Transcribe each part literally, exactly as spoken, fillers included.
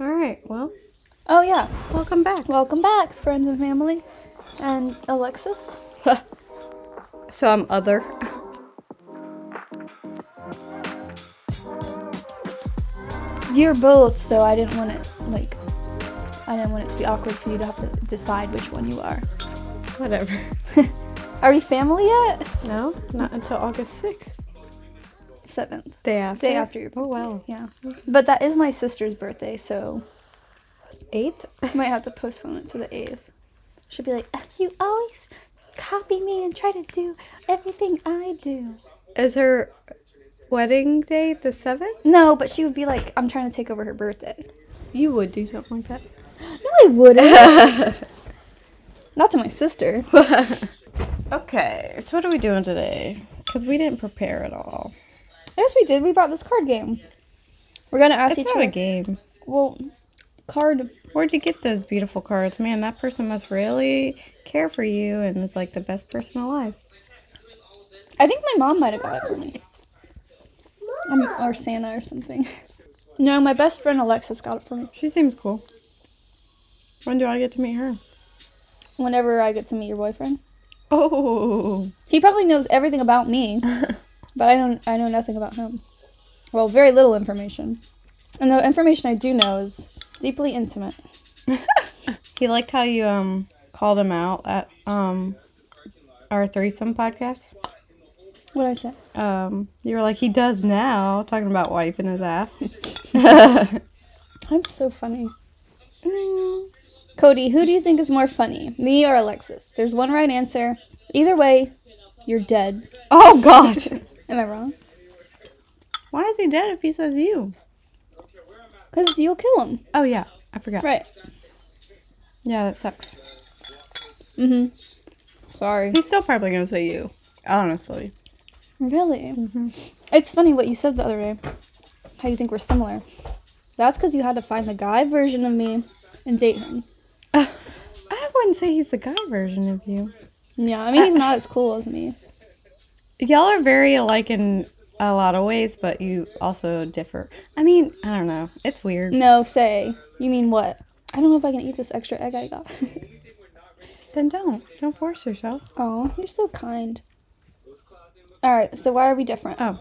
All right, well. Oh, yeah. Welcome back. Welcome back, friends and family. And Alexis. Some other. You're both, so I didn't want it, like, I didn't want it to be awkward for you to have to decide which one you are. Whatever. Are we family yet? No, not until August sixth. seventh. Day after? Day after your birthday. Oh, wow. Yeah. But that is my sister's birthday, so... eighth? I might have to postpone it to the eighth. She'll be like, you always copy me and try to do everything I do. Is her wedding day the seventh? No, but she would be like, I'm trying to take over her birthday. You would do something like that. No, I wouldn't. Not to my sister. Okay, so what are we doing today? Because we didn't prepare at all. Yes, we did. We brought this card game. We're going to ask it's each other. It's not one. A game. Well, card. Where'd you get those beautiful cards? Man, that person must really care for you and is like the best person alive. I think my mom might have got it for me. Um, or Santa or something. No, my best friend Alexis got it for me. She seems cool. When do I get to meet her? Whenever I get to meet your boyfriend. Oh. He probably knows everything about me, but I don't. I know nothing about him. Well, very little information. And the information I do know is deeply intimate. He liked how you um called him out at um our threesome podcast. What'd I say? Um, you were like, he does now, talking about wiping his ass. I'm so funny. Mm. Cody, who do you think is more funny, me or Alexis? There's one right answer. Either way, you're dead. Oh, God. Am I wrong? Why is he dead if he says you? Because you'll kill him. Oh, yeah. I forgot. Right. Yeah, that sucks. Mm-hmm. Sorry. He's still probably going to say you, honestly. Really? Mm-hmm. It's funny what you said the other day, how you think we're similar. That's because you had to find the guy version of me and date him. Uh, I wouldn't say he's the guy version of you. Yeah, I mean, he's not as cool as me. Y'all are very alike in a lot of ways, but you also differ. I mean, I don't know. It's weird. No, say. You mean what? I don't know if I can eat this extra egg I got. Then don't. Don't force yourself. Oh, you're so kind. All right, so why are we different? Oh.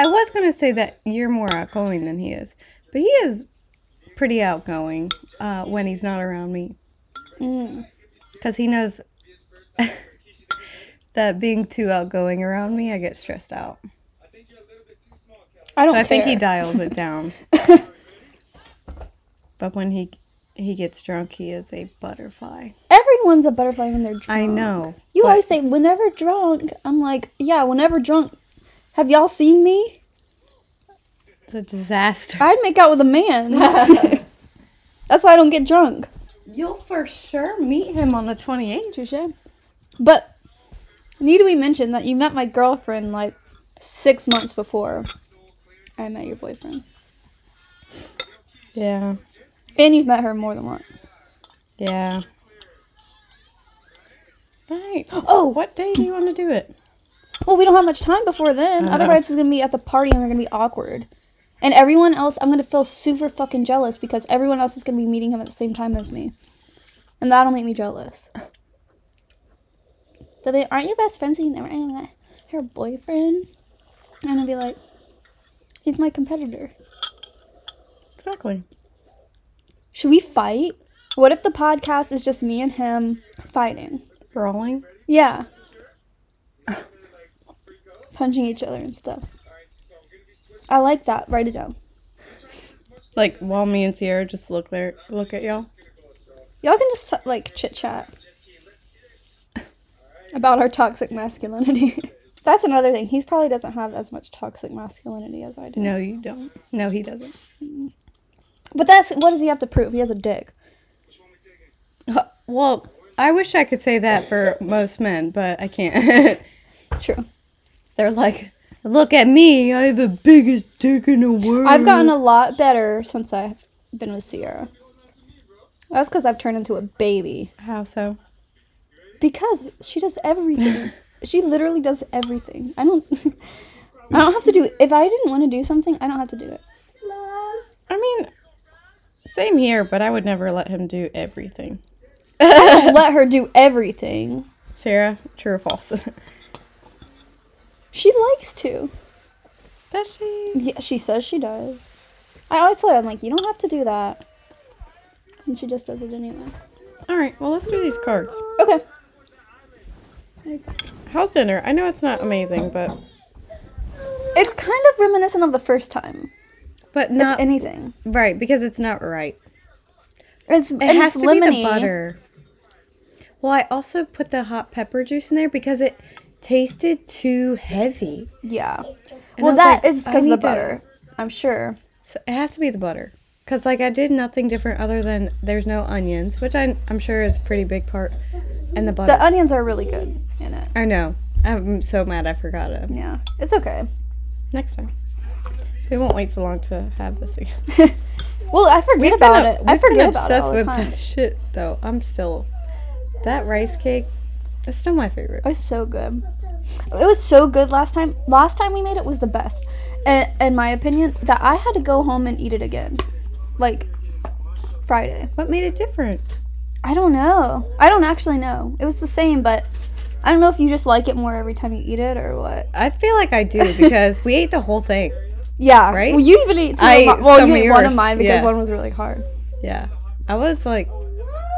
I was going to say that you're more outgoing than he is, but he is pretty outgoing uh, when he's not around me. Because mm. he knows that being too outgoing around me, I get stressed out. I don't so care. I think he dials it down. But when he he gets drunk, he is a butterfly. Everyone's a butterfly when they're drunk. I know. You always say, whenever drunk, I'm like, yeah, whenever drunk. Have y'all seen me? It's a disaster. I'd make out with a man. That's why I don't get drunk. You'll for sure meet him on the twenty-eighth. You should. But need we mention that you met my girlfriend like six months before I met your boyfriend. Yeah. And you've met her more than once. Yeah. Right. Oh, what day do you want to do it? Well, we don't have much time before then. Uh-huh. Otherwise, it's going to be at the party and we're going to be awkward. And everyone else, I'm going to feel super fucking jealous because everyone else is going to be meeting him at the same time as me. And that'll make me jealous. They'll be like, aren't you best friends and you never met her boyfriend? And I'll be like, he's my competitor. Exactly. Should we fight? What if the podcast is just me and him fighting? Brawling? Yeah. Punching each other and stuff. I like that. Write it down. Like, while me and Sierra just look there, look at y'all. Y'all can just, t- like, chit-chat about our toxic masculinity. That's another thing. He probably doesn't have as much toxic masculinity as I do. No, you don't. No, he doesn't. But that's, what does he have to prove? He has a dick. Uh, well, I wish I could say that for most men, but I can't. True. They're like... Look at me, I have the biggest dick in the world. I've gotten a lot better since I've been with Sierra. That's because I've turned into a baby. How so? Because she does everything. She literally does everything. I don't I don't have to do it. If I didn't want to do something, I don't have to do it. I mean, Same here, but I would never let him do everything. I won't let her do everything. Sarah, true or false? She likes to. Does she? Yeah, she says she does. I always tell her, I'm like, you don't have to do that. And she just does it anyway. Alright, well, let's do these cards. Okay. How's dinner? I know it's not amazing, but... It's kind of reminiscent of the first time. But not... anything. Right, because it's not right. It's, it has it's to lemony. Be the butter. Well, I also put the hot pepper juice in there because it tasted too heavy. Yeah. And well, that like, is because of the butter, to... I'm sure. So it has to be the butter. Because, like, I did nothing different other than there's no onions, which I, I'm sure is a pretty big part, and the butter. The onions are really good in it. I know. I'm so mad I forgot it. Yeah. It's okay. Next time. We won't wait so long to have this again. Well, I forget about it. I forget about it all the time. We've been obsessed with that shit, though. I'm still... That rice cake is still my favorite. It was so good. It was so good last time. Last time we made it was the best, and, in my opinion, that I had to go home and eat it again. Like, Friday. What made it different? I don't know. I don't actually know. It was the same, but I don't know if you just like it more every time you eat it or what. I feel like I do because we ate the whole thing. Yeah. Right? Well, you even ate two I, of mine. Well, you ate one of mine because yeah. one was really hard. Yeah. I was like,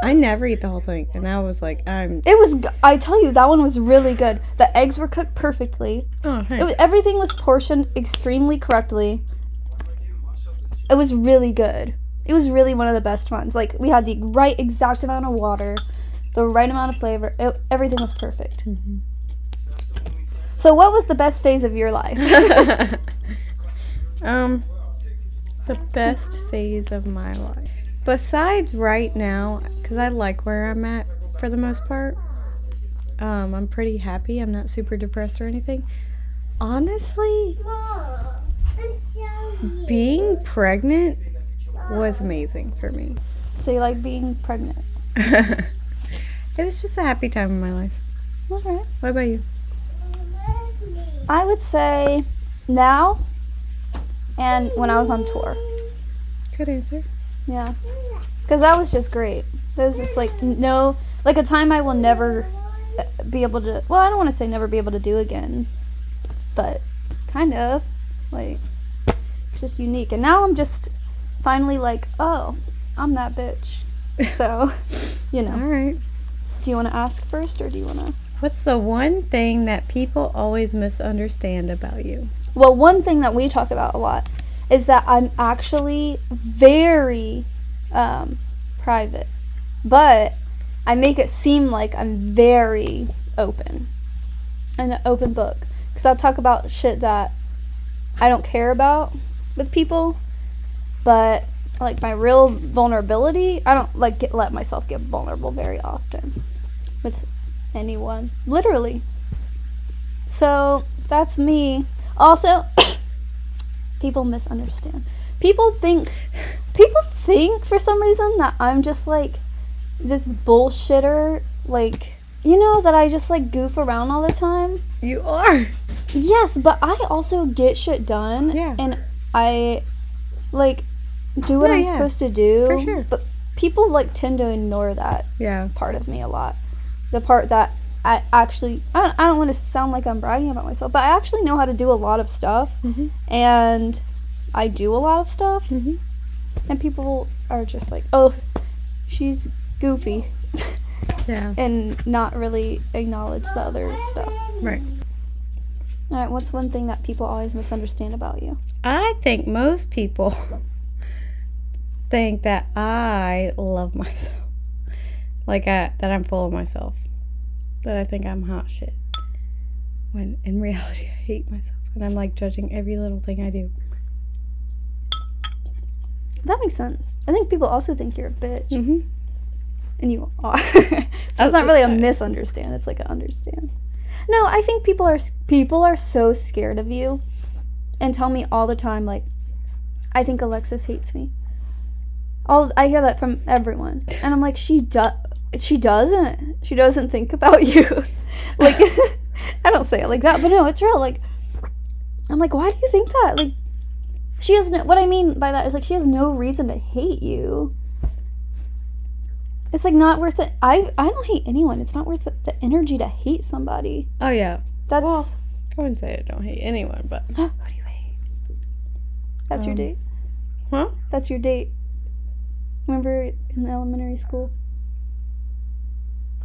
I never eat the whole thing. And I was like, I'm... It was... I tell you, that one was really good. The eggs were cooked perfectly. Oh, thanks. It was, everything was portioned extremely correctly. It was really good. It was really one of the best ones. Like, we had the right exact amount of water, the right amount of flavor. It, everything was perfect. Mm-hmm. So what was the best phase of your life? um, the best phase of my life. Besides right now, because I like where I'm at for the most part. Um, I'm pretty happy. I'm not super depressed or anything. Honestly... Being pregnant was amazing for me. So you like being pregnant? It was just a happy time in my life. All right. What about you? I would say now and when I was on tour. Good answer. Yeah. Because that was just great. There was just like no, like a time I will never be able to, well, I don't want to say never be able to do again, but kind of. Like, it's just unique. And now I'm just finally like, oh, I'm that bitch. So, you know. All right. Do you want to ask first or do you want to? What's the one thing that people always misunderstand about you? Well, one thing that we talk about a lot is that I'm actually very um, private. But I make it seem like I'm very open. An open book. Because I'll talk about shit that I don't care about with people, but like my real vulnerability, I don't like get, let myself get vulnerable very often with anyone, literally. So that's me. Also, people misunderstand. People think, people think for some reason that I'm just like this bullshitter, like, you know, that I just like goof around all the time. You are. Yes, but I also get shit done, yeah. And I, like, do what yeah, I'm yeah. supposed to do, for sure. But people, like, tend to ignore that yeah. part of me a lot. The part that I actually, I don't, I don't want to sound like I'm bragging about myself, but I actually know how to do a lot of stuff, mm-hmm. and I do a lot of stuff, mm-hmm. and people are just like, oh, she's goofy, yeah, and not really acknowledge the other stuff. Right. All right, what's one thing that people always misunderstand about you? I think most people think that I love myself. Like, I, that I'm full of myself. That I think I'm hot shit. When in reality, I hate myself. And I'm, like, judging every little thing I do. That makes sense. I think people also think you're a bitch. Mm-hmm. And you are. So it's not really a misunderstand. It's like an understand. No, I think people are people are so scared of you and tell me all the time, like, I think Alexis hates me. All I hear that from everyone. And I'm like, she does. She doesn't. She doesn't think about you. Like, I don't say it like that, but no, it's real. Like, I'm like, why do you think that? Like, She has no, what I mean by that is, like, she has no reason to hate you. It's, like, not worth it. I, I don't hate anyone. It's not worth the, the energy to hate somebody. Oh, yeah. That's... Well, I wouldn't say I don't hate anyone, but... Who do you hate? That's um, your date? Huh? That's your date. Remember in elementary school?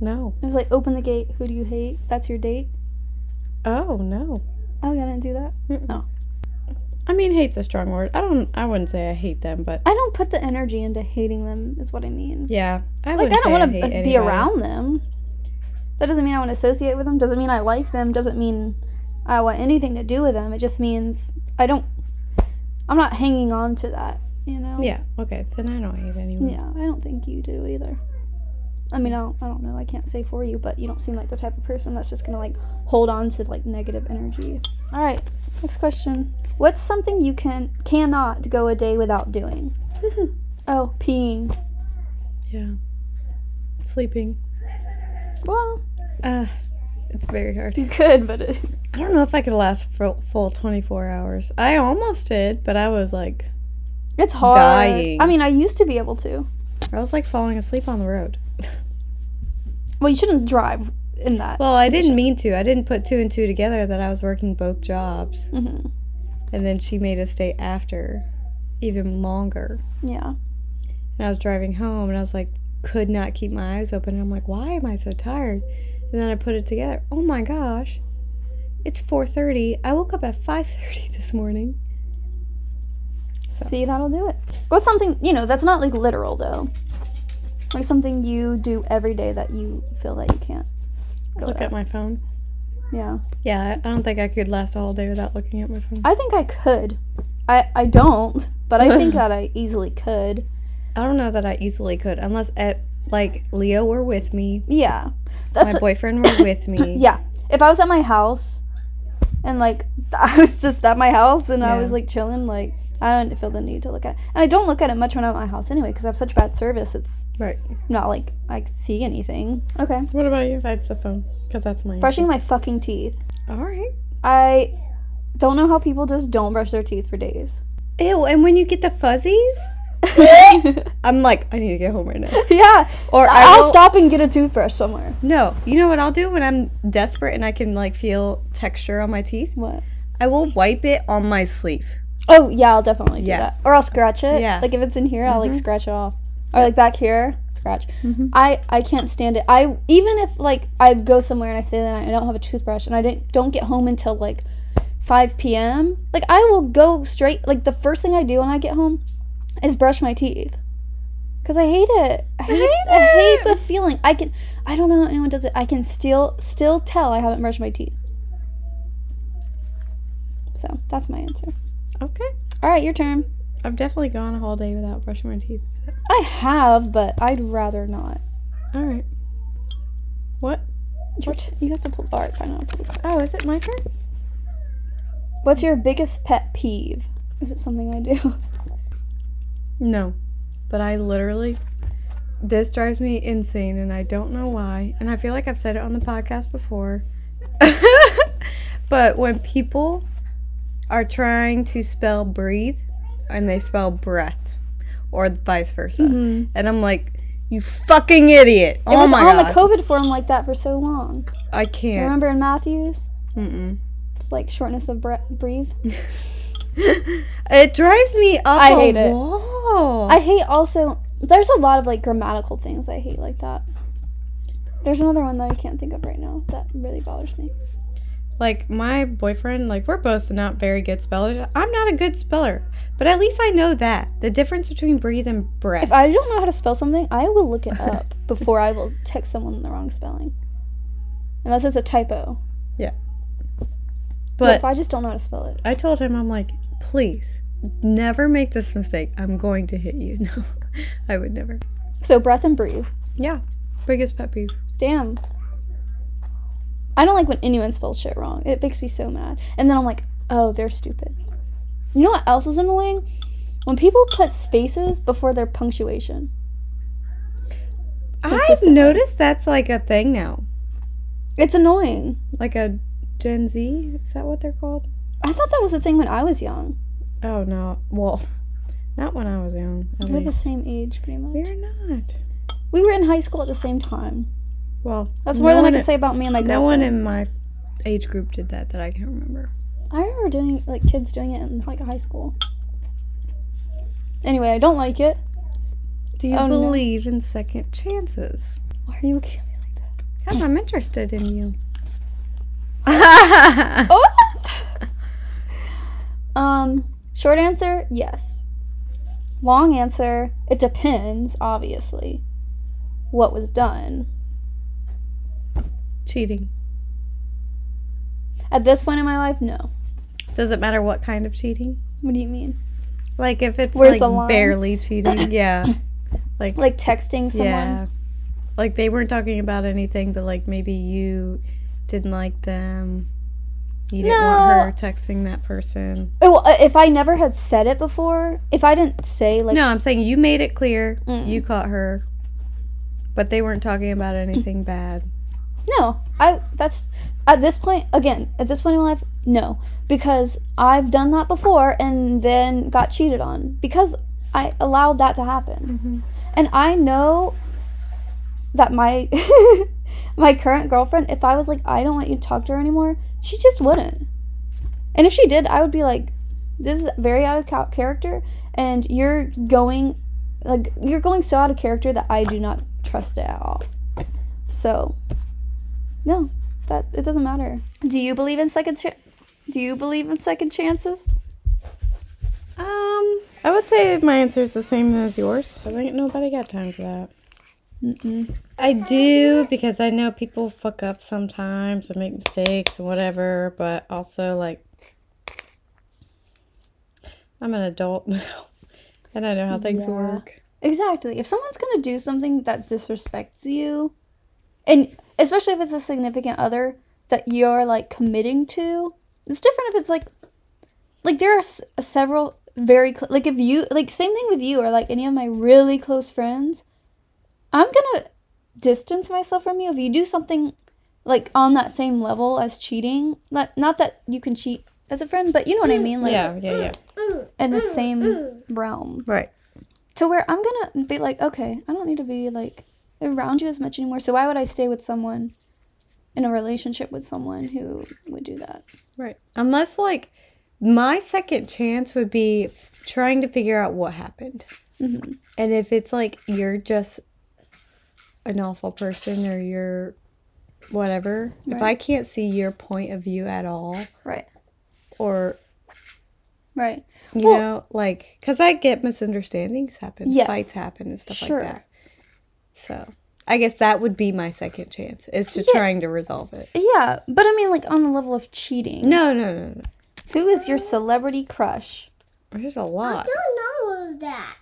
No. It was, like, open the gate. Who do you hate? That's your date? Oh, no. Oh, yeah, I didn't do that? Mm-mm. No. I mean, hate's a strong word. I don't, I wouldn't say I hate them, but... I don't put the energy into hating them, is what I mean. Yeah. I Like, I don't want to be anybody. around them. That doesn't mean I want to associate with them. Doesn't mean I like them. Doesn't mean I want anything to do with them. It just means I don't... I'm not hanging on to that, you know? Yeah, okay. Then I don't hate anyone. Yeah, I don't think you do either. I mean, I don't, I don't know. I can't say for you, but you don't seem like the type of person that's just going to, like, hold on to, like, negative energy. All right. Next question. What's something you can cannot go a day without doing? Oh, peeing. Yeah. Sleeping. Well. Uh, it's very hard. You could, but it... I don't know if I could last full, full twenty-four hours. I almost did, but I was, like, it's hard. Dying. I mean, I used to be able to. I was, like, falling asleep on the road. Well, you shouldn't drive in that. Well, I condition. didn't mean to. I didn't put two and two together that I was working both jobs. Mm-hmm. And then she made us stay after even longer. Yeah. And I was driving home, and I was like, could not keep my eyes open. And I'm like, why am I so tired? And then I put it together. Oh, my gosh. It's four thirty. I woke up at five thirty this morning. So. See, that'll do it. What's something, you know, that's not, like, literal, though. Like, something you do every day that you feel that you can't go Look out. at my phone. Yeah. Yeah, I don't think I could last a whole day without looking at my phone. I think I could. I, I don't, but I think that I easily could. I don't know that I easily could, unless, at, like, Leo were with me. Yeah. That's my boyfriend were with me. Yeah. If I was at my house, and, like, I was just at my house, and yeah. I was, like, chilling, like... I don't feel the need to look at it. And I don't look at it much when I'm at my house anyway, because I have such bad service. It's right. not like I see anything. Okay. What about you? Besides the phone, because that's my Brushing answer. my fucking teeth. All right. I don't know how people just don't brush their teeth for days. Ew, and when you get the fuzzies, I'm like, I need to get home right now. Yeah. Or I I'll will... stop and get a toothbrush somewhere. No. You know what I'll do when I'm desperate and I can, like, feel texture on my teeth? What? I will wipe it on my sleeve. Oh, yeah, I'll definitely do yeah. that. Or I'll scratch it. Yeah. Like, if it's in here, mm-hmm. I'll, like, scratch it off. Or, like, back here, scratch. Mm-hmm. I, I can't stand it. I Even if, like, I go somewhere and I stay there and I don't have a toothbrush and I didn't, don't get home until, like, five p.m., like, I will go straight. Like, the first thing I do when I get home is brush my teeth. Because I hate it. I hate, I hate, I hate it. the feeling. I can. I don't know how anyone does it. I can still still tell I haven't brushed my teeth. So, that's my answer. Okay. All right, your turn. I've definitely gone a whole day without brushing my teeth. So. I have, but I'd rather not. All right. What? Your t- you have to pull. All right, fine. I'll pull the card. Oh, is it my turn? What's your biggest pet peeve? Is it something I do? No, but I literally, this drives me insane, and I don't know why. And I feel like I've said it on the podcast before. But when people are trying to spell breathe, and they spell breath, or vice versa. Mm-hmm. And I'm like, you fucking idiot. It oh was my on God. the COVID form like that for so long. I can't. Do you remember in Matthews? Mm-mm. It's like shortness of breath, breathe. It drives me up I hate a it. wall. I hate also, there's a lot of, like, grammatical things I hate like that. There's another one that I can't think of right now that really bothers me. Like, my boyfriend, like, we're both not very good spellers. I'm not a good speller, but at least I know that. The difference between breathe and breath. If I don't know how to spell something, I will look it up before I will text someone the wrong spelling. Unless it's a typo. Yeah. But, but if I just don't know how to spell it. I told him, I'm like, please, never make this mistake. I'm going to hit you. No, I would never. So, breath and breathe. Yeah. Biggest pet peeve. Damn. I don't like when anyone spells shit wrong. It makes me so mad. And then I'm like, oh, they're stupid. You know what else is annoying? When people put spaces before their punctuation. I've noticed that's, like, a thing now. It's annoying. Like a Gen Z? Is that what they're called? I thought that was a thing when I was young. Oh, no. Well, not when I was young. We're least. the same age, pretty much. We're not. We were in high school at the same time. Well, that's more no than I can it, say about me and my girlfriend. No one in my age group did that that I can remember. I remember doing, like, kids doing it in, like, high school. Anyway, I don't like it. Do you oh, believe no. in second chances? Why are you looking at me like that? Because I'm interested in you. Oh! Um, short answer, yes. Long answer, it depends, obviously, what was done. Cheating. At this point in my life, no. Does it matter what kind of cheating? What do you mean? Like if it's Where's like barely cheating, yeah. Like like texting someone. Yeah. Like they weren't talking about anything, but like maybe you didn't like them. You didn't no. want her texting that person. Oh, if I never had said it before, if I didn't say like No, I'm saying you made it clear, mm. you caught her. But they weren't talking about anything bad. No, I that's at this point again, at this point in my life, no, because I've done that before and then got cheated on because I allowed that to happen. Mm-hmm. And I know that my my current girlfriend, if I was like, I don't want you to talk to her anymore, she just wouldn't. And if she did, I would be like, this is very out of character and you're going like you're going so out of character that I do not trust it at all. So no, that it doesn't matter. Do you believe in second? Cha- do you believe in second chances? Um, I would say my answer is the same as yours. I think nobody got time for that. Mm-mm. I do because I know people fuck up sometimes and make mistakes and whatever, but also like I'm an adult now and I know how things yeah. work. Exactly. If someone's gonna do something that disrespects you, and especially if it's a significant other that you're, like, committing to. It's different if it's, like... Like, there are s- several very... Cl- like, if you... Like, same thing with you or, like, any of my really close friends. I'm gonna distance myself from you if you do something, like, on that same level as cheating. Not, not that you can cheat as a friend, but you know what I mean? Like, yeah, yeah, yeah. In the same realm. Right. To where I'm gonna be like, okay, I don't need to be, like... around you as much anymore, so why would I stay with someone in a relationship with someone who would do that? Right. Unless like my second chance would be f- trying to figure out what happened. Mm-hmm. And if it's like you're just an awful person or you're whatever, right. If I can't see your point of view at all, right, or right, you well, know, like because I get misunderstandings happen, yes, fights happen and stuff sure. like that. So, I guess that would be my second chance, is to yeah. trying to resolve it. Yeah, but I mean, like, on the level of cheating. No, no, no, no. Who is your celebrity crush? There's a lot. I don't know who's that.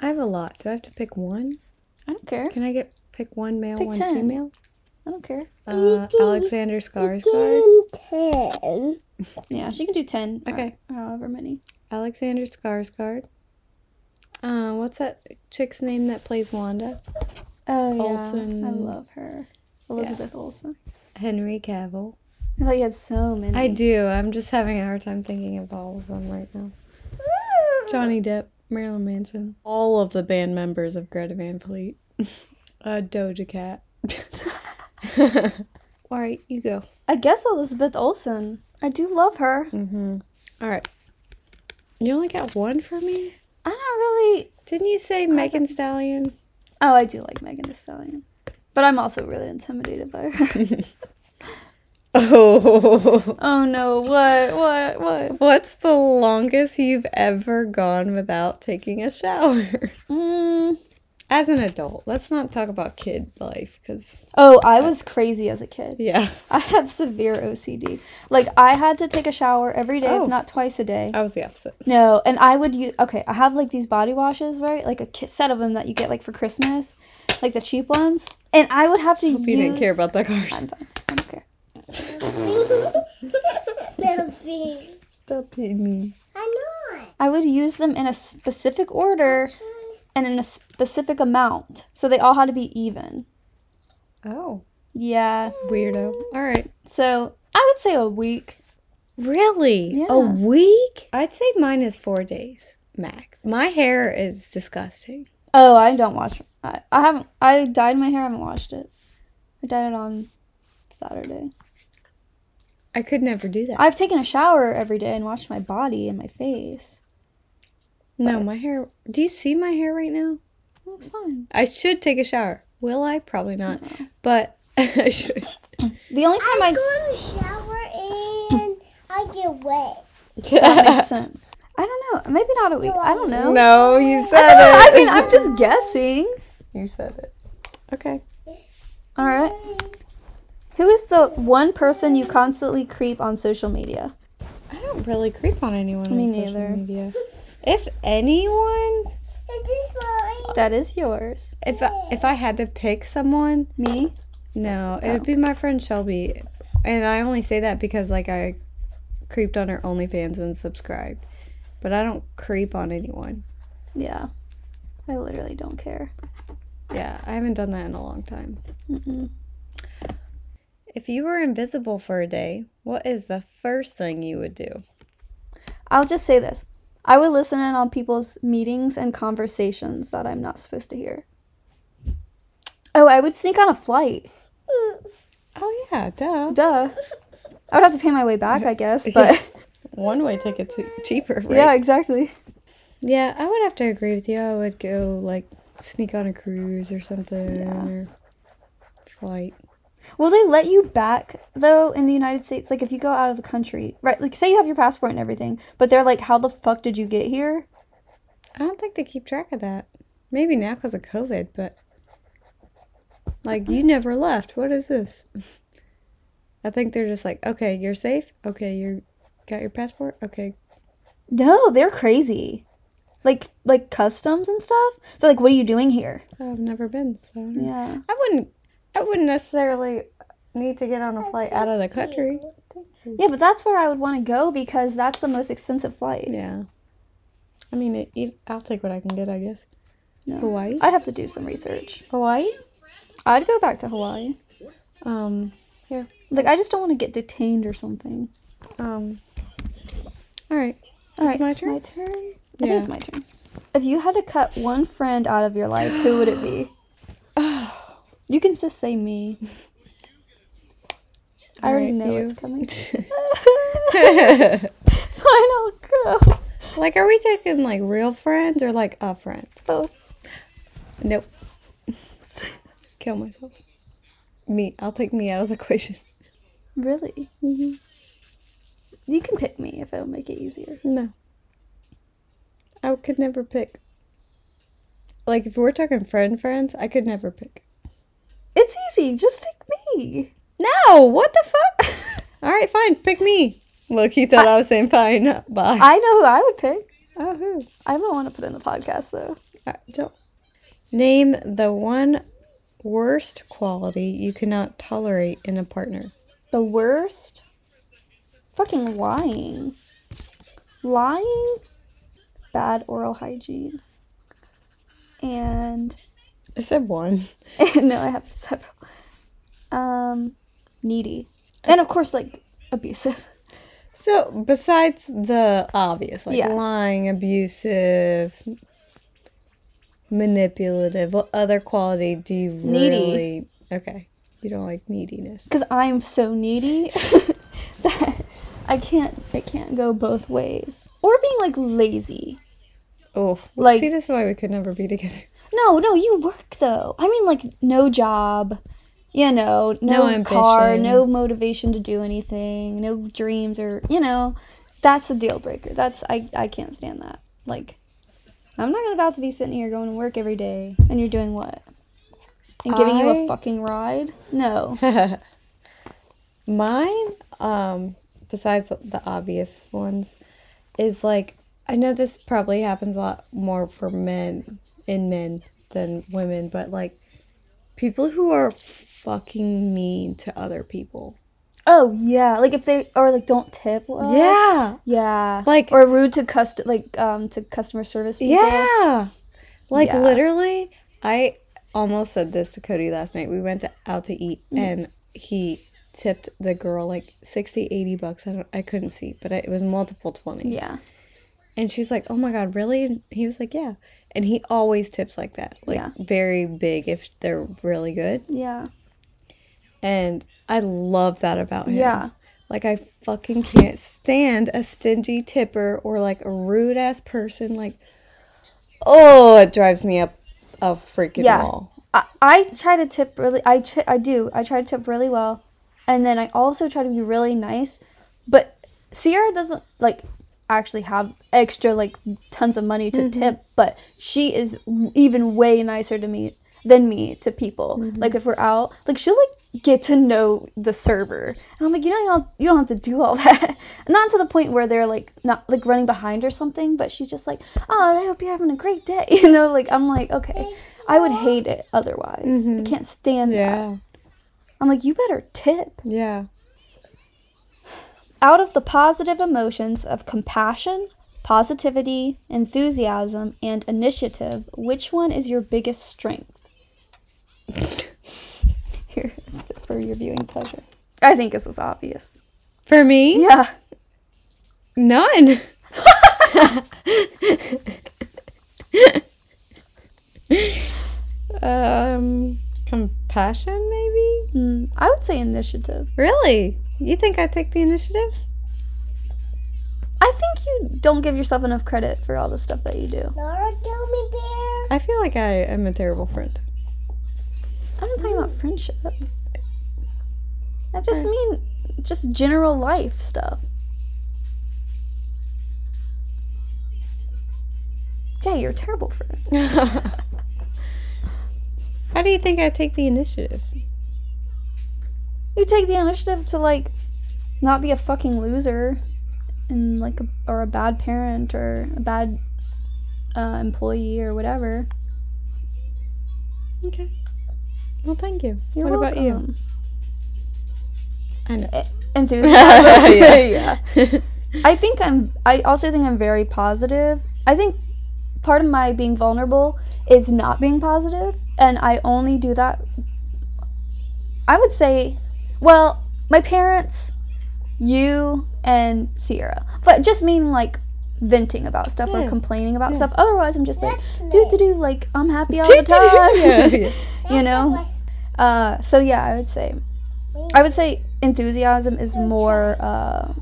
I have a lot. Do I have to pick one? I don't care. Can I get pick one male, pick one ten. Female? I don't care. Uh, Alexander Skarsgård. ten. Yeah, she can do ten. Okay. However many. Alexander Skarsgård. Um, what's that chick's name that plays Wanda? Oh, yeah. Olsen. I love her. Elizabeth yeah. Olsen. Henry Cavill. I thought you had so many. I do. I'm just having a hard time thinking of all of them right now. Johnny Depp, Marilyn Manson. All of the band members of Greta Van Fleet. uh, Doja Cat. All right, you go. I guess Elizabeth Olsen. I do love her. Mm-hmm. All right. You only got one for me? I don't really... Didn't you say Megan Stallion? Oh, I do like Megan Stallion. But I'm also really intimidated by her. Oh. Oh, no. What? What? What? What's the longest you've ever gone without taking a shower? Mm. As an adult. Let's not talk about kid life. Cause oh, I was crazy as a kid. Yeah. I had severe O C D. Like, I had to take a shower every day, oh. if not twice a day. I was the opposite. No, and I would use... Okay, I have, like, these body washes, right? Like, a set of them that you get, like, for Christmas. Like, the cheap ones. And I would have to use... Hope you didn't care about that card. I'm fine. I don't care. Stop being. Stop hitting me. I'm not. I would use them in a specific order... and in a specific amount. So they all had to be even. Oh. Yeah. Weirdo. All right. So I would say a week. Really? Yeah. A week? I'd say mine is four days max. My hair is disgusting. Oh, I don't wash. I, I haven't. I dyed my hair. I haven't washed it. I dyed it on Saturday. I could never do that. I've taken a shower every day and washed my body and my face. No, my hair. Do you see my hair right now? It looks fine. I should take a shower. Will I? Probably not. No. But I should. The only time I, I go in the shower and I get wet. That makes sense. I don't know. Maybe not a week. I don't know. No, you said I it. I mean, I'm just guessing. You said it. Okay. All right. Who is the one person you constantly creep on social media? I don't really creep on anyone Me on neither. Social media. If anyone... Is this mine? That is yours. If I, if I had to pick someone... Me? No, it oh. would be my friend Shelby. And I only say that because, like, I creeped on her OnlyFans and subscribed. But I don't creep on anyone. Yeah. I literally don't care. Yeah, I haven't done that in a long time. Mm-mm. If you were invisible for a day, what is the first thing you would do? I'll just say this. I would listen in on people's meetings and conversations that I'm not supposed to hear. Oh, I would sneak on a flight. Oh, yeah, duh. Duh. I would have to pay my way back, I guess, but... One-way tickets cheaper, right? Yeah, exactly. Yeah, I would have to agree with you. I would go, like, sneak on a cruise or something, yeah. Or flight. Will they let you back, though, in the United States? Like, if you go out of the country, right? Like, say you have your passport and everything, but they're like, how the fuck did you get here? I don't think they keep track of that. Maybe now because of COVID, but... Like, you never left. What is this? I think they're just like, okay, you're safe? Okay, you got your passport? Okay. No, they're crazy. Like, like customs and stuff? They're like, what are you doing here? I've never been, so... I don't yeah. know. I wouldn't... I wouldn't necessarily need to get on a flight out of the country. Yeah, but that's where I would want to go because that's the most expensive flight. Yeah. I mean, it, I'll take what I can get, I guess. No. Hawaii? I'd have to do some research. Hawaii? I'd go back to Hawaii. Um, yeah. Like, I just don't want to get detained or something. Um. All right. All right. Is it my turn? My turn? Yeah. I think it's my turn. If you had to cut one friend out of your life, who would it be? Oh. You can just say me. I already right, know you. It's coming. Fine, I'll go. Like, are we talking, like, real friends or, like, a friend? Both. Nope. Kill myself. Me. I'll take me out of the equation. Really? Mm-hmm. You can pick me if it'll make it easier. No. I could never pick. Like, if we're talking friend friends, I could never pick. It's easy. Just pick me. No. What the fuck? All right, fine. Pick me. Look, he thought I, I was saying fine. Bye. I know who I would pick. Oh, who? I don't want to put in the podcast, though. I don't. Name the one worst quality you cannot tolerate in a partner. The worst? Fucking lying. Lying? Bad oral hygiene. And... I said one. No, I have several. Um, needy. And, of course, like, abusive. So, besides the obvious, like, yeah. lying, abusive, manipulative, what other quality do you needy. really... Okay. You don't like neediness. Because I'm so needy that I can't, it can't go both ways. Or being, like, lazy. Oh. Like, see, this is why we could never be together. No, no, you work, though. I mean, like, no job, you know, no, no car, no motivation to do anything, no dreams or, you know, that's a deal breaker. That's, I, I can't stand that. Like, I'm not about to be sitting here going to work every day, and you're doing what? And giving I... you a fucking ride? No. Mine, um, besides the obvious ones, is, like, I know this probably happens a lot more for men, in men than women, but, like, people who are fucking mean to other people. Oh, yeah. Like, if they, or, like, don't tip well. Yeah. Yeah. Like. Or rude to, cust- like, um, to customer service people. Yeah. Like, yeah. Literally, I almost said this to Cody last night. We went to, out to eat, mm. and he tipped the girl like sixty, eighty bucks. I don't, I couldn't see, but I, it was multiple twenties. Yeah. And she's like, oh my God, really? And he was like, yeah. And he always tips like that. Like, yeah. Very big if they're really good. Yeah. And I love that about him. Yeah. Like, I fucking can't stand a stingy tipper or, like, a rude-ass person. Like, oh, it drives me up a freaking yeah. wall. I, I try to tip really... I, ch- I do. I try to tip really well. And then I also try to be really nice. But Sierra doesn't, like... actually have extra like tons of money to mm-hmm. tip, but she is w- even way nicer to me than me to people. Mm-hmm. Like if we're out, like she'll like get to know the server, and I'm like, you know, you don't, you don't have to do all that. Not to the point where they're like not like running behind or something, but she's just like, oh, I hope you're having a great day, you know. Like I'm like, okay, I would hate it otherwise. Mm-hmm. I can't stand yeah. that. I'm like, you better tip. Yeah. Out of the positive emotions of compassion, positivity, enthusiasm, and initiative, which one is your biggest strength? Here, for your viewing pleasure. I think this is obvious. For me? Yeah. None. um, compassion, maybe? Mm, I would say initiative. Really? You think I take the initiative? I think you don't give yourself enough credit for all the stuff that you do. Laura, gummy bear. I feel like I am a terrible friend. I'm not talking mm. about friendship. I just mean just general life stuff. Yeah, you're a terrible friend. How do you think I take the initiative? You take the initiative to, like, not be a fucking loser and, like, a, or a bad parent or a bad uh, employee or whatever. Okay. Well, thank you. You're what welcome. About you? I know. E- enthusiasm. yeah. yeah. I think I'm, I also think I'm very positive. I think part of my being vulnerable is not being positive, and I only do that, I would say... Well, my parents, you, and Sierra. But just mean, like, venting about stuff yeah. or complaining about yeah. stuff. Otherwise, I'm just like, do-do-do, like, I'm happy all the time. yeah, yeah. You know? Uh, so, yeah, I would say... I would say enthusiasm is more uh,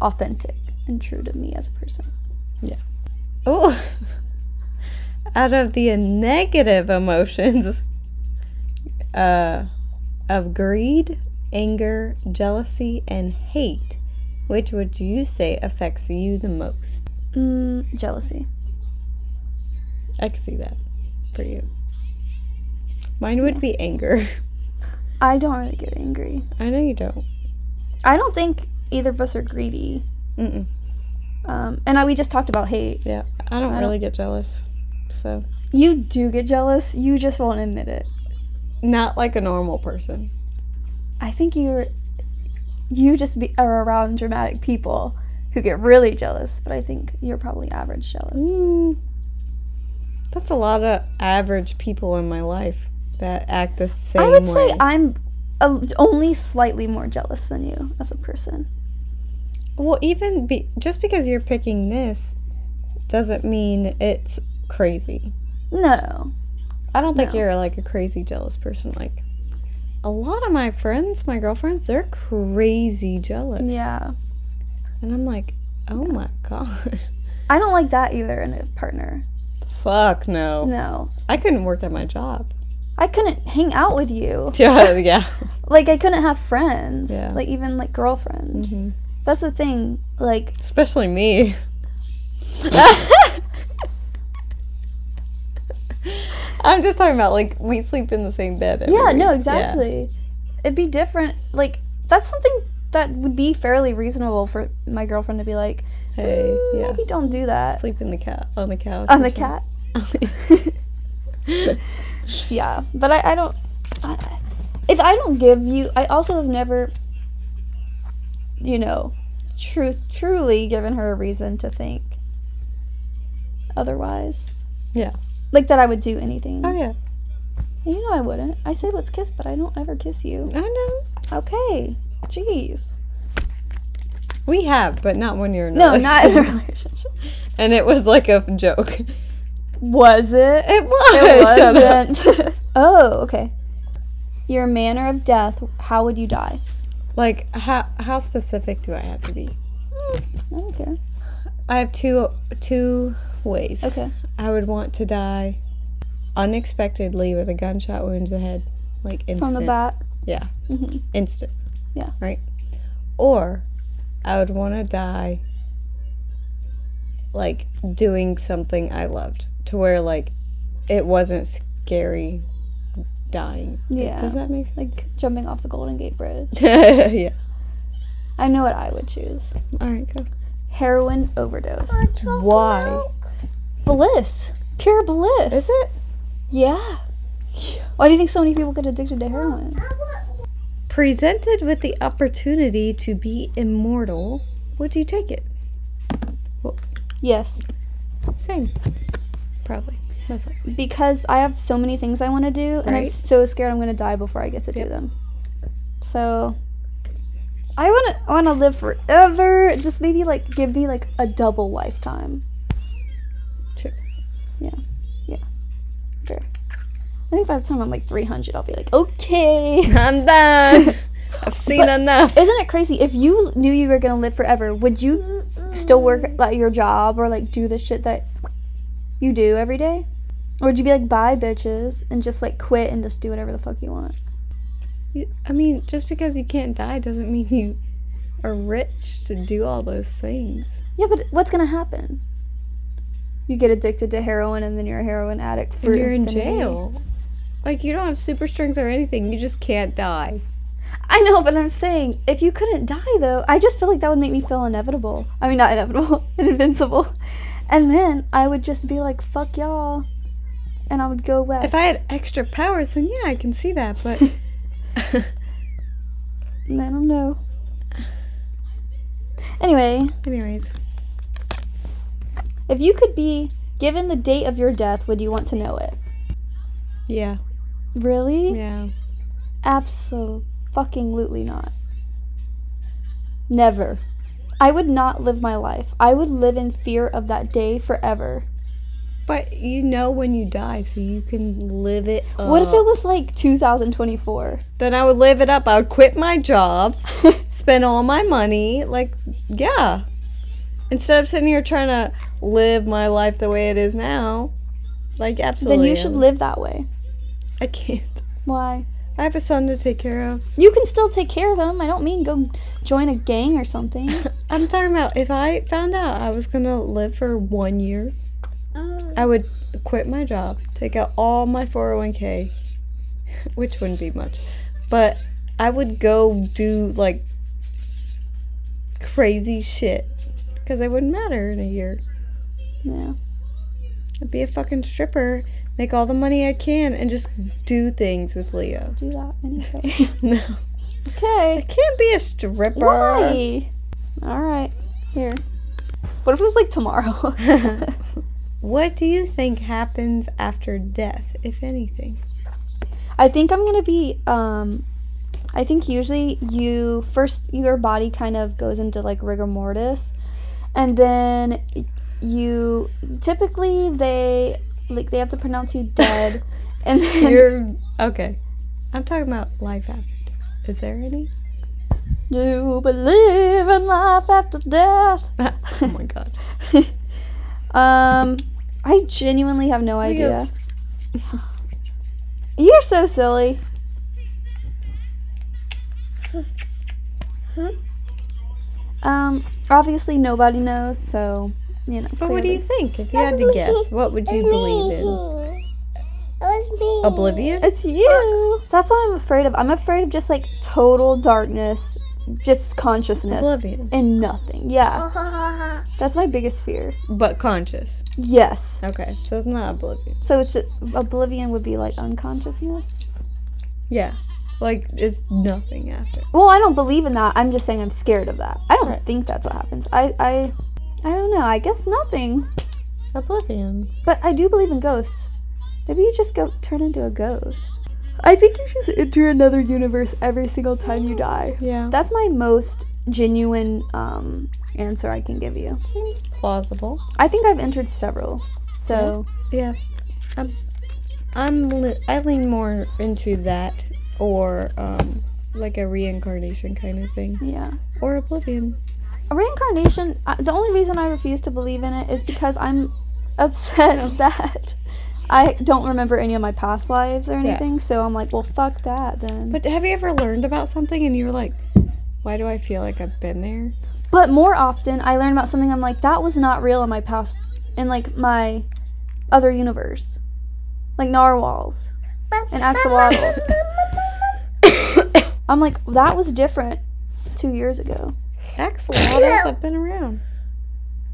authentic and true to me as a person. Yeah. Oh. Out of the negative emotions... Uh... of greed, anger, jealousy, and hate, which would you say affects you the most? Mm, jealousy. I can see that for you. Mine would yeah. be anger. I don't really get angry. I know you don't. I don't think either of us are greedy. Mm-mm. Um, and I, we just talked about hate. Yeah, I don't I really don't... get jealous, so. You do get jealous, you just won't admit it. Not like a normal person. I think you're, you just be, are around dramatic people who get really jealous, but I think you're probably average jealous. Mm. That's a lot of average people in my life that act the same way. I would way. say I'm a, only slightly more jealous than you as a person. Well, even be, just because you're picking this doesn't mean it's crazy. No. I don't think no. you're, like, a crazy jealous person. Like, a lot of my friends, my girlfriends, they're crazy jealous. Yeah. And I'm like, oh, yeah. my God. I don't like that either in a partner. Fuck no. No. I couldn't work at my job. I couldn't hang out with you. Yeah. yeah. Like, I couldn't have friends. Yeah. Like, even, like, girlfriends. Mm-hmm. That's the thing. Like. Especially me. I'm just talking about, like, we sleep in the same bed every yeah, week. No, exactly. Yeah. It'd be different. Like, that's something that would be fairly reasonable for my girlfriend to be like, hey, mm, yeah. maybe don't do that. Sleep in the cat, on the couch. On the cat. yeah, but I, I don't, I, if I don't give you, I also have never, you know, truth, truly given her a reason to think otherwise. Yeah. Like, that I would do anything. Oh, yeah. You know I wouldn't. I say let's kiss, but I don't ever kiss you. I know. Okay. Jeez. We have, but not when you're in a no, relationship. No, not in a relationship. And it was like a joke. Was it? It was. It wasn't. Oh, okay. Your manner of death, how would you die? Like, how how specific do I have to be? Mm, I don't care. I have two two ways. Okay. I would want to die unexpectedly with a gunshot wound to the head. Like, instant. From the back? Yeah. Mm-hmm. Instant. Yeah. Right? Or I would want to die, like, doing something I loved. To where, like, it wasn't scary dying. Yeah. Does that make sense? Like, jumping off the Golden Gate Bridge. Yeah. I know what I would choose. All right, go. Heroin overdose. Why? Milk. Bliss. Pure bliss. Is it? Yeah. Why do you think so many people get addicted to heroin? Presented with the opportunity to be immortal, would you take it? Well, yes. Same. Probably. Most likely. Because I have so many things I want to do, and right? I'm so scared I'm going to die before I get to yep. do them. So I want to want to live forever. Just maybe, like, give me, like, a double lifetime. Sure. Yeah. Yeah. Fair. I think by the time I'm like three hundred, I'll be like, okay, I'm done. I've seen but enough. Isn't it crazy? If you knew you were going to live forever, would you still work at, like, your job or, like, do the shit that you do every day? Or would you be like, bye, bitches, and just, like, quit and just do whatever the fuck you want? You, I mean, just because you can't die doesn't mean you are rich to do all those things. Yeah, but what's going to happen? You get addicted to heroin, and then you're a heroin addict for and you're infinity. In jail. Like, you don't have super strength or anything. You just can't die. I know, but I'm saying, if you couldn't die, though, I just feel like that would make me feel inevitable. I mean, not inevitable, invincible. And then I would just be like, fuck y'all. And I would go west. If I had extra powers, then yeah, I can see that, but I don't know. Anyway. Anyways. If you could be given the date of your death, would you want to know it? Yeah. Really? Yeah. Abso-fucking-lutely not. Never. I would not live my life. I would live in fear of that day forever. But you know when you die, so you can live it up. What if it was like two thousand twenty-four? Then I would live it up. I would quit my job, spend all my money. Like, yeah. Instead of sitting here trying to live my life the way it is now. Like, absolutely. Then you should live that way. I can't. Why? I have a son to take care of. You can still take care of him. I don't mean go join a gang or something. I'm talking about if I found out I was going to live for one year, uh, I would quit my job, take out all my four oh one k, which wouldn't be much, but I would go do, like, crazy shit because I wouldn't matter in a year. Yeah. I'd be a fucking stripper, make all the money I can, and just do things with Leo. Do that anyway. No. Okay. I can't be a stripper. Why? All right. Here. What if it was, like, tomorrow? What do you think happens after death, if anything? I think I'm going to be, um, I think usually you, first, your body kind of goes into, like, rigor mortis, and then It, You typically they like they have to pronounce you dead, and then you're okay. I'm talking about life after death. Is there any? You believe in life after death? Oh my god. um, I genuinely have no idea. You're so silly. Um, obviously nobody knows, so. You know, but clearly. What do you think? If you had to guess, what would you believe in? It was me. Oblivion? It's you. That's what I'm afraid of. I'm afraid of just, like, total darkness, just consciousness. Oblivion. And nothing. Yeah. That's my biggest fear. But conscious? Yes. Okay, so it's not oblivion. So it's just, oblivion would be, like, unconsciousness? Yeah. Like, it's nothing after. Well, I don't believe in that. I'm just saying I'm scared of that. I don't right. think that's what happens. I... I I don't know. I guess nothing. Oblivion. But I do believe in ghosts. Maybe you just go turn into a ghost. I think you just enter another universe every single time you die. Yeah. That's my most genuine um, answer I can give you. Seems plausible. I think I've entered several. So yeah, yeah. I'm, I'm li- I lean more into that or um, like a reincarnation kind of thing. Yeah. Or oblivion. A reincarnation. Uh, the only reason I refuse to believe in it is because I'm upset no. that I don't remember any of my past lives or anything. Yeah. So I'm like, well, fuck that then. But have you ever learned about something and you were like, why do I feel like I've been there? But more often, I learn about something. I'm like, that was not real in my past, in like my other universe, like narwhals and axolotls. I'm like, that was different two years ago. Axolotls have been around.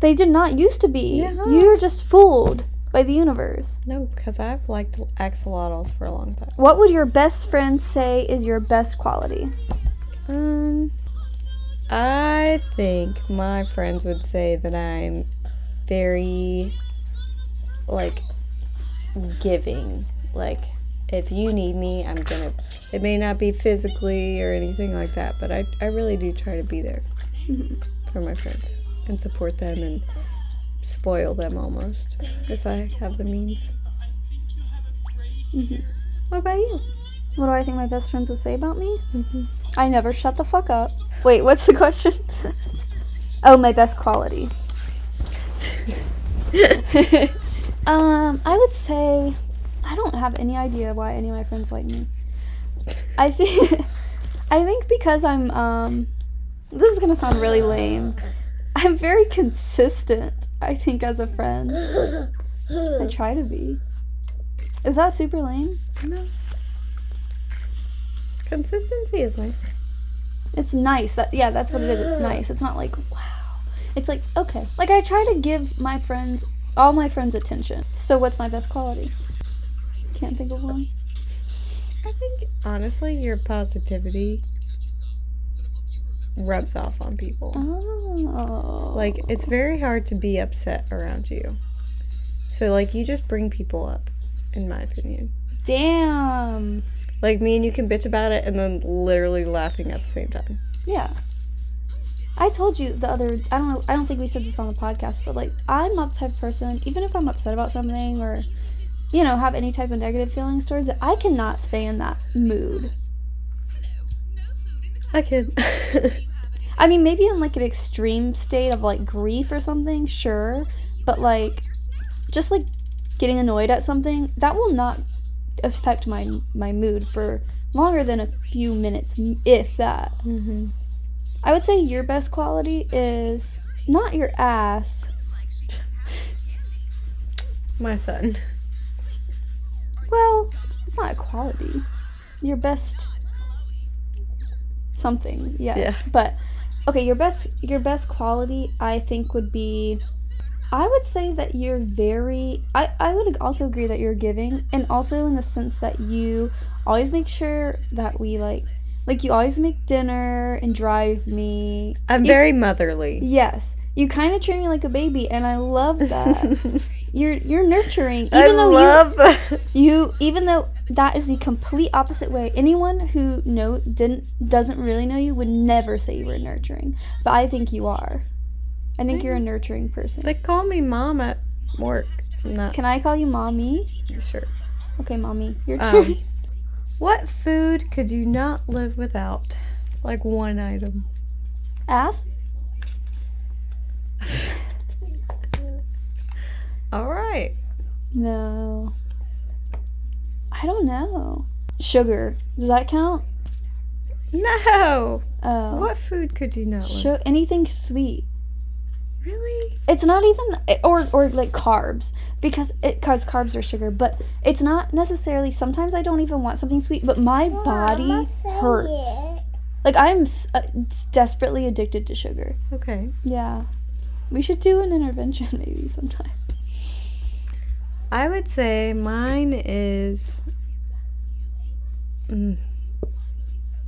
They did not used to be. Yeah. You're just fooled by the universe. No, because I've liked axolotls for a long time. What would your best friend say is your best quality? Um, I think my friends would say that I'm very, like, giving. Like, if you need me, I'm gonna. It may not be physically or anything like that, but I, I really do try to be there mm-hmm. for my friends and support them and spoil them almost if I have the means. Mm-hmm. What about you? What do I think my best friends would say about me? Mm-hmm. I never shut the fuck up. Wait, what's the question? Oh, my best quality. um, I would say I don't have any idea why any of my friends like me. I think I think because I'm um this is gonna sound really lame. I'm very consistent, I think, as a friend. I try to be. Is that super lame? No. Consistency is nice. It's nice. That, yeah, that's what it is. It's nice. It's not like, wow. It's like, okay. Like, I try to give my friends, all my friends, attention. So what's my best quality? Can't think of one. I think, honestly, your positivity rubs off on people. Oh. Like, it's very hard to be upset around you. So, like, you just bring people up, in my opinion. Damn. Like, me and you can bitch about it and then literally laughing at the same time. Yeah. I told you the other, I don't know, I don't think we said this on the podcast, but, like, I'm not the type of person, even if I'm upset about something or, you know, have any type of negative feelings towards it, I cannot stay in that mood. I can. I mean, maybe in, like, an extreme state of, like, grief or something, sure. But, like, just, like, getting annoyed at something, that will not affect my my mood for longer than a few minutes, if that. Mm-hmm. I would say your best quality is not your ass. My son. Well, it's not a quality. Your best something, yes. Yeah. But okay, your best your best quality, I think, would be, I would say that you're very, I, I would also agree that you're giving, and also in the sense that you always make sure that we, like, like you always make dinner and drive me. I'm you, very motherly. Yes. You kind of treat me like a baby, and I love that. you're you're nurturing. Even I though love you, that. You, even though that is the complete opposite way. Anyone who know, didn't doesn't really know you would never say you were nurturing. But I think you are. I think you're a nurturing person. They call me mom at work. Not. Can I call you mommy? Sure. Okay, mommy. Your turn. Um, what food could you not live without? Like one item. Ass? All right. No. I don't know. Sugar. Does that count? No. Oh. What food could you not Sh- live? Anything sweet. Really? It's not even, or or like carbs, because it cause carbs are sugar, but it's not necessarily. Sometimes I don't even want something sweet, but my Mom, body hurts. It. Like I'm uh, desperately addicted to sugar. Okay. Yeah. We should do an intervention maybe sometime. I would say mine is mm,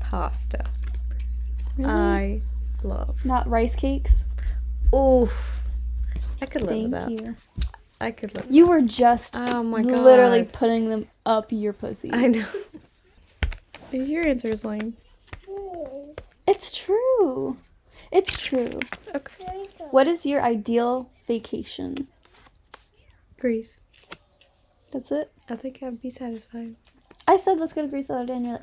pasta. Really? I love. Not rice cakes? Oh, I could live with that. Thank you. I could live with that. You were just oh my God. Literally putting them up your pussy. I know. Your answer is lame. It's true. It's true. Okay. What is your ideal vacation? Greece. That's it? I think I'd be satisfied. I said let's go to Greece the other day and you're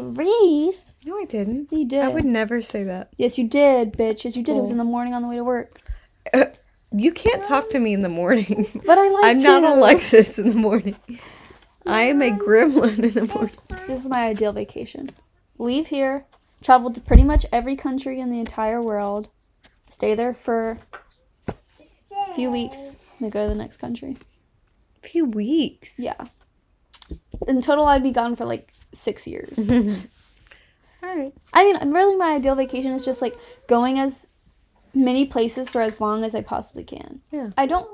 like, Greece? No, I didn't. You did. I would never say that. Yes, you did, bitch. Yes, you did. Oh. It was in the morning on the way to work. Uh, you can't talk to me in the morning. But I like I'm to. I'm not Alexis in the morning. I am a gremlin in the morning. This is my ideal vacation. Leave here, travel to pretty much every country in the entire world, stay there for a few weeks, and then go to the next country. A few weeks? Yeah. In total, I'd be gone for like six years. All right. I mean, really, my ideal vacation is just like going as many places for as long as I possibly can. Yeah. I don't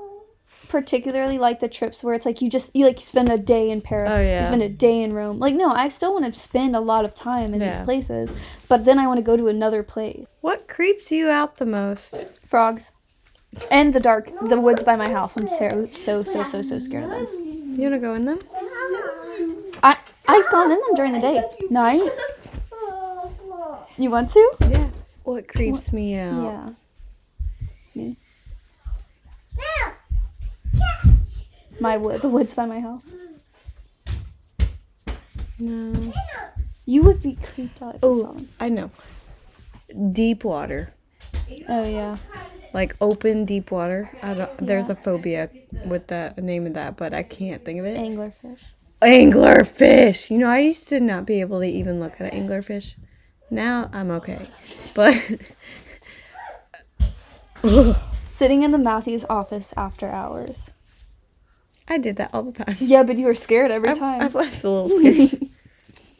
particularly like the trips where it's like you just you like spend a day in Paris, oh, yeah. you spend a day in Rome. Like, no, I still want to spend a lot of time in yeah. these places, but then I want to go to another place. What creeps you out the most? Frogs, and the dark, the woods by my house. I'm so so so so so scared of them. You want to go in them? I I've gone in them during the day. Night. You want to? Yeah. What creeps what? me out? Yeah. Me. My wood, the woods by my house. No. You would be creeped out if oh, you saw them. I know. Deep water. Oh yeah. Like open deep water. I don't. Yeah. There's a phobia with the name of that, but I can't think of it. Anglerfish. Anglerfish. You know, I used to not be able to even look at an anglerfish. Now I'm okay, but. Sitting in the Matthews office after hours. I did that all the time. Yeah, but you were scared every I, time. I was a little scared.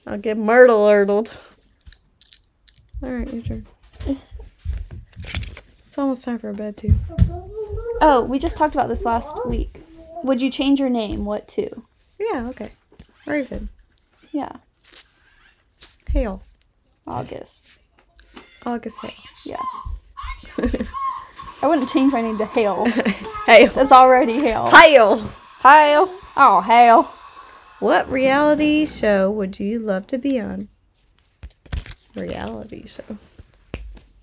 I'll get myrtle-urdled. All right, your turn. Is it? It's almost time for a bed, too. Oh, we just talked about this last week. Would you change your name? What to? Yeah, okay. Raven. Yeah. Hale. August. August Hale. Yeah. I wouldn't change my name to Hale. Hale. That's already Hale. Hale. Hale. Oh, Hale. What reality show would you love to be on? Reality show.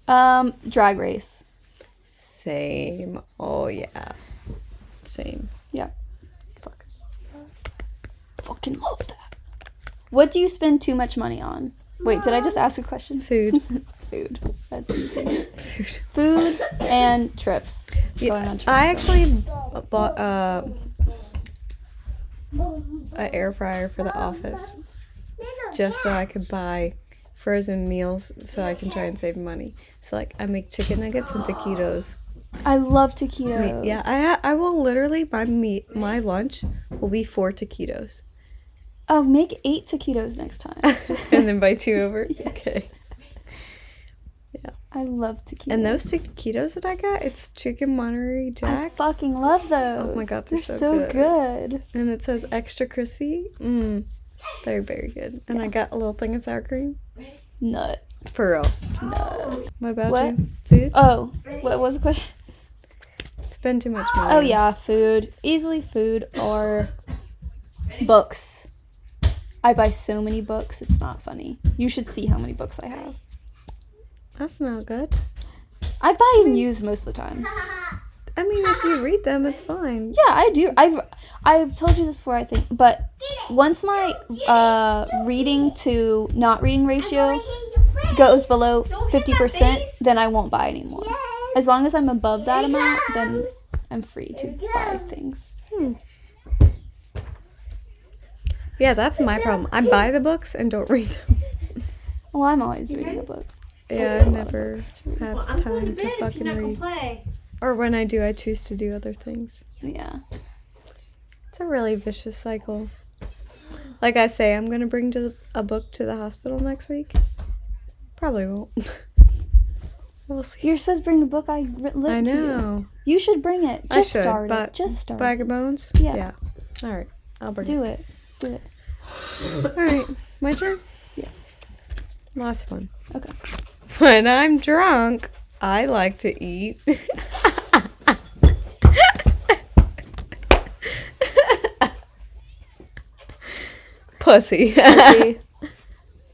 Um, Drag Race. Same. Oh, yeah. Same. Yeah. Fuck. Fucking love that. What do you spend too much money on? Wait, did I just ask a question? Food. Food. That's easy. Food. Food and trips. Yeah, going on trips. I actually b- bought uh, an air fryer for the office just so I could buy frozen meals so I can try and save money. So, like, I make chicken nuggets and taquitos. I love taquitos. I mean, yeah, I ha- I will literally buy me my lunch will be four taquitos. Oh, make eight taquitos next time. And then buy two over? Yes. Okay. Yeah. I love taquitos. And those taquitos that I got, it's Chicken Monterey Jack. I fucking love those. Oh my god, they're, they're so, so good. good. And it says extra crispy. Mmm. They're very good. And yeah. I got a little thing of sour cream. Nut. For real. Nut. What about what? you? Food? Oh, what was the question? Spend too much money. Oh yeah, food. Easily food or books. I buy so many books, it's not funny. You should see how many books I have. That's not good. I buy and use most of the time. I mean, if you read them, it's fine. Yeah, I do. I've I've told you this before, I think, but once my uh, reading to not reading ratio goes below fifty percent, then I won't buy anymore. As long as I'm above that amount, then I'm free to buy things. Hmm. Yeah, that's my problem. I buy the books and don't read them. Well, I'm always reading a book. Yeah, I, I never have well, time to, to fucking read. Play. Or when I do, I choose to do other things. Yeah. It's a really vicious cycle. Like I say, I'm going to bring to the, a book to the hospital next week. Probably won't. We'll see. You're supposed to bring the book I re- lit I know. To you. You should bring it. Just I should, start it. Just start it. Bag of bones? Yeah. yeah. All right. I'll bring do it. Do it. Do it. All right, my turn? Yes. Last one. Okay. When I'm drunk, I like to eat. Pussy. Pussy.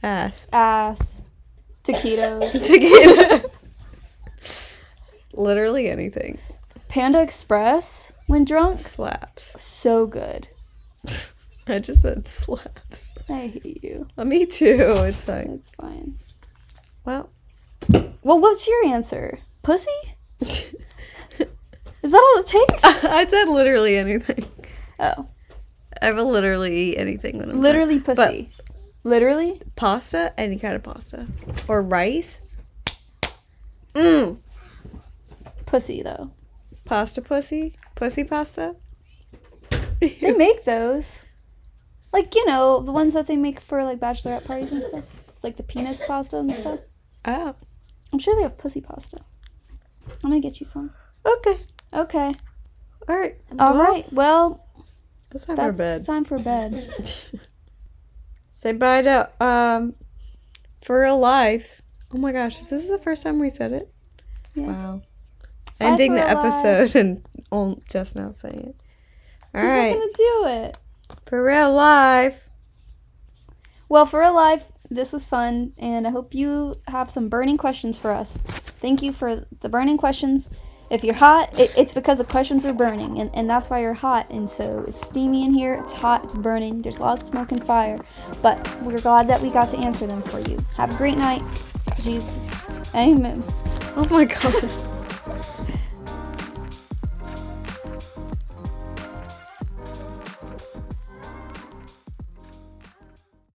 Ass. Ass. Taquitos. Taquitos. Literally anything. Panda Express, when drunk, slaps. So good. I just said slaps. I hate you. Well, me too. It's fine. It's fine. Well. Well, what's your answer? Pussy? Is that all it takes? I said literally anything. Oh. I will literally eat anything when I'm literally there. Pussy. But literally? Pasta, any kind of pasta. Or rice. Mmm. Pussy, though. Pasta pussy? Pussy pasta? They make those. Like, you know, the ones that they make for, like, bachelorette parties and stuff. Like the penis pasta and stuff. Oh. I'm sure they have pussy pasta. I'm gonna get you some. Okay. Okay. All right. All well, right. Well, it's time that's for bed. time for bed. Say bye to, um, For Real Life. Oh my gosh, is this the first time we said it? Yeah. Wow. Bye. Ending the episode life. and oh, just now saying it. All right. We're gonna do it. For Real Life. Well, For Real Life, this was fun, and I hope you have some burning questions for us. Thank you for the burning questions. If you're hot, it, it's because the questions are burning, and, and that's why you're hot. And so it's steamy in here, it's hot, it's burning, there's lots of smoke and fire. But we're glad that we got to answer them for you. Have a great night. Jesus. Amen. Oh my God.